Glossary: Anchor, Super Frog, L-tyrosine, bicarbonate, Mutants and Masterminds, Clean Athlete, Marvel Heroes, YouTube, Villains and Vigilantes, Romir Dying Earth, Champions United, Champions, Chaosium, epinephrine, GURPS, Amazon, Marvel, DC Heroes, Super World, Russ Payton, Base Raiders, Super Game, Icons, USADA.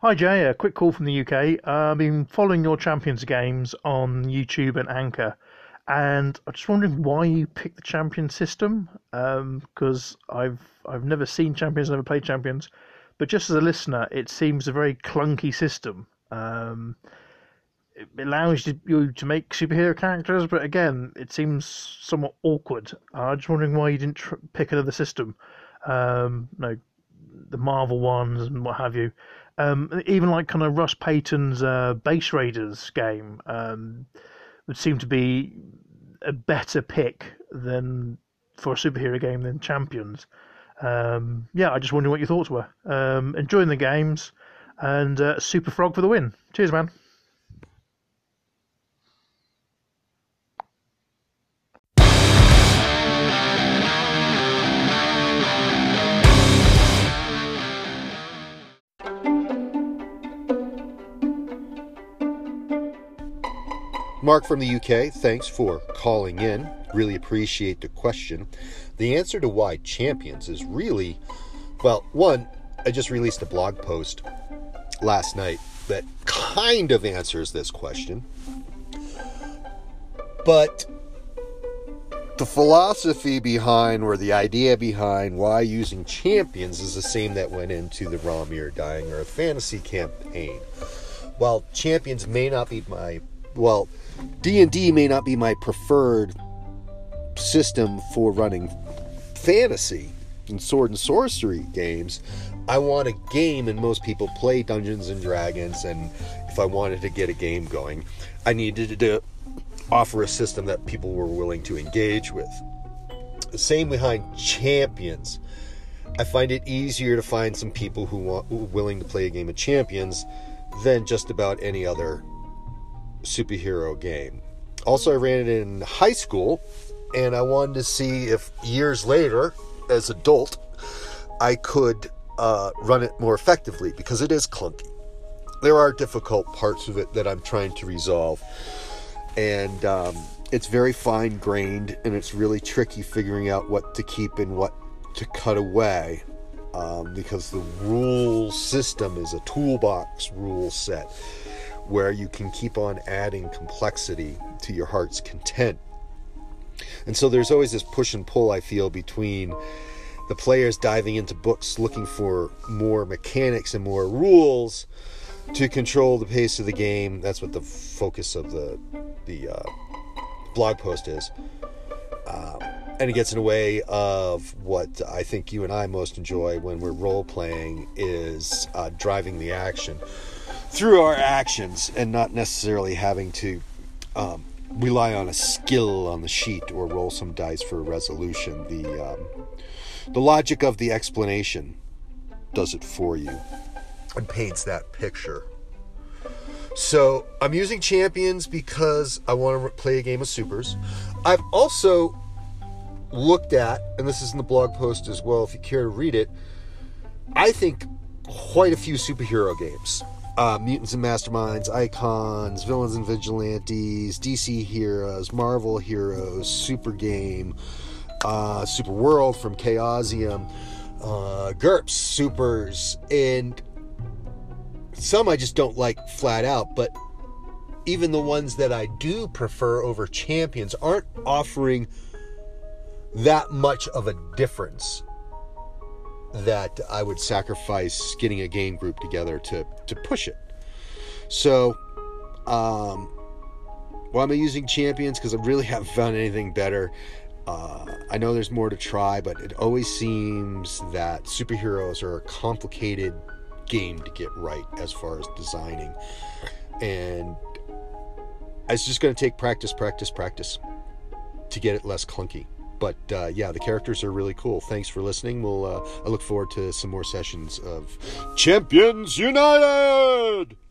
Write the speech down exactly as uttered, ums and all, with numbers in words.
Hi Jay, a quick call from the U K. Uh, I've been following your Champions games on YouTube and Anchor, and I'm just wondering why you picked the Champions system, because um, I've I've never seen Champions, never played Champions, but just as a listener, it seems a very clunky system. Um, it allows you to make superhero characters, but again, it seems somewhat awkward. I'm just wondering why you didn't tr- pick another system, um, no, the Marvel ones and what have you. Um, even like kind of Russ Payton's uh, Base Raiders game um, would seem to be a better pick than for a superhero game than Champions. Um, yeah, I just wonder what your thoughts were. Um, enjoying the games, and uh, Super Frog for the win. Cheers, man. Mark from the U K, thanks for calling in. Really appreciate the question. The answer to why Champions is really, well, one, I just released a blog post last night that kind of answers this question. But the philosophy behind, or the idea behind why using Champions is the same that went into the Romir Dying Earth fantasy campaign. While Champions may not be my, well... D and D may not be my preferred system for running fantasy and sword and sorcery games. I want a game, and most people play Dungeons and Dragons, and if I wanted to get a game going, I needed to offer a system that people were willing to engage with. The same behind Champions. I find it easier to find some people who, want, who are willing to play a game of Champions than just about any other superhero game. Also, I ran it in high school, and I wanted to see if years later, as an adult, I could uh, run it more effectively, because it is clunky. There are difficult parts of it that I'm trying to resolve, and um, it's very fine-grained, and it's really tricky figuring out what to keep and what to cut away, um, because the rule system is a toolbox rule set, where you can keep on adding complexity to your heart's content. And so there's always this push and pull, I feel, between the players diving into books looking for more mechanics and more rules to control the pace of the game. That's what the focus of the the uh, blog post is. Um, and it gets in the way of what I think you and I most enjoy when we're role-playing, is uh, driving the action through our actions, and not necessarily having to um, rely on a skill on the sheet or roll some dice for a resolution. The um, the logic of the explanation does it for you and paints that picture. So I'm using Champions because I want to play a game of supers. I've also looked at, and this is in the blog post as well if you care to read it, I think quite a few superhero games. Uh, Mutants and Masterminds, Icons, Villains and Vigilantes, D C Heroes, Marvel Heroes, Super Game, uh, Super World from Chaosium, uh, GURPS, Supers, and some I just don't like flat out, but even the ones that I do prefer over Champions aren't offering that much of a difference that I would sacrifice getting a game group together to, to push it. So, um, why am I using Champions? Because I really haven't found anything better. Uh, I know there's more to try, but it always seems that superheroes are a complicated game to get right as far as designing. And it's just going to take practice, practice, practice to get it less clunky. But uh, yeah, the characters are really cool. Thanks for listening. We'll uh, I look forward to some more sessions of Champions United!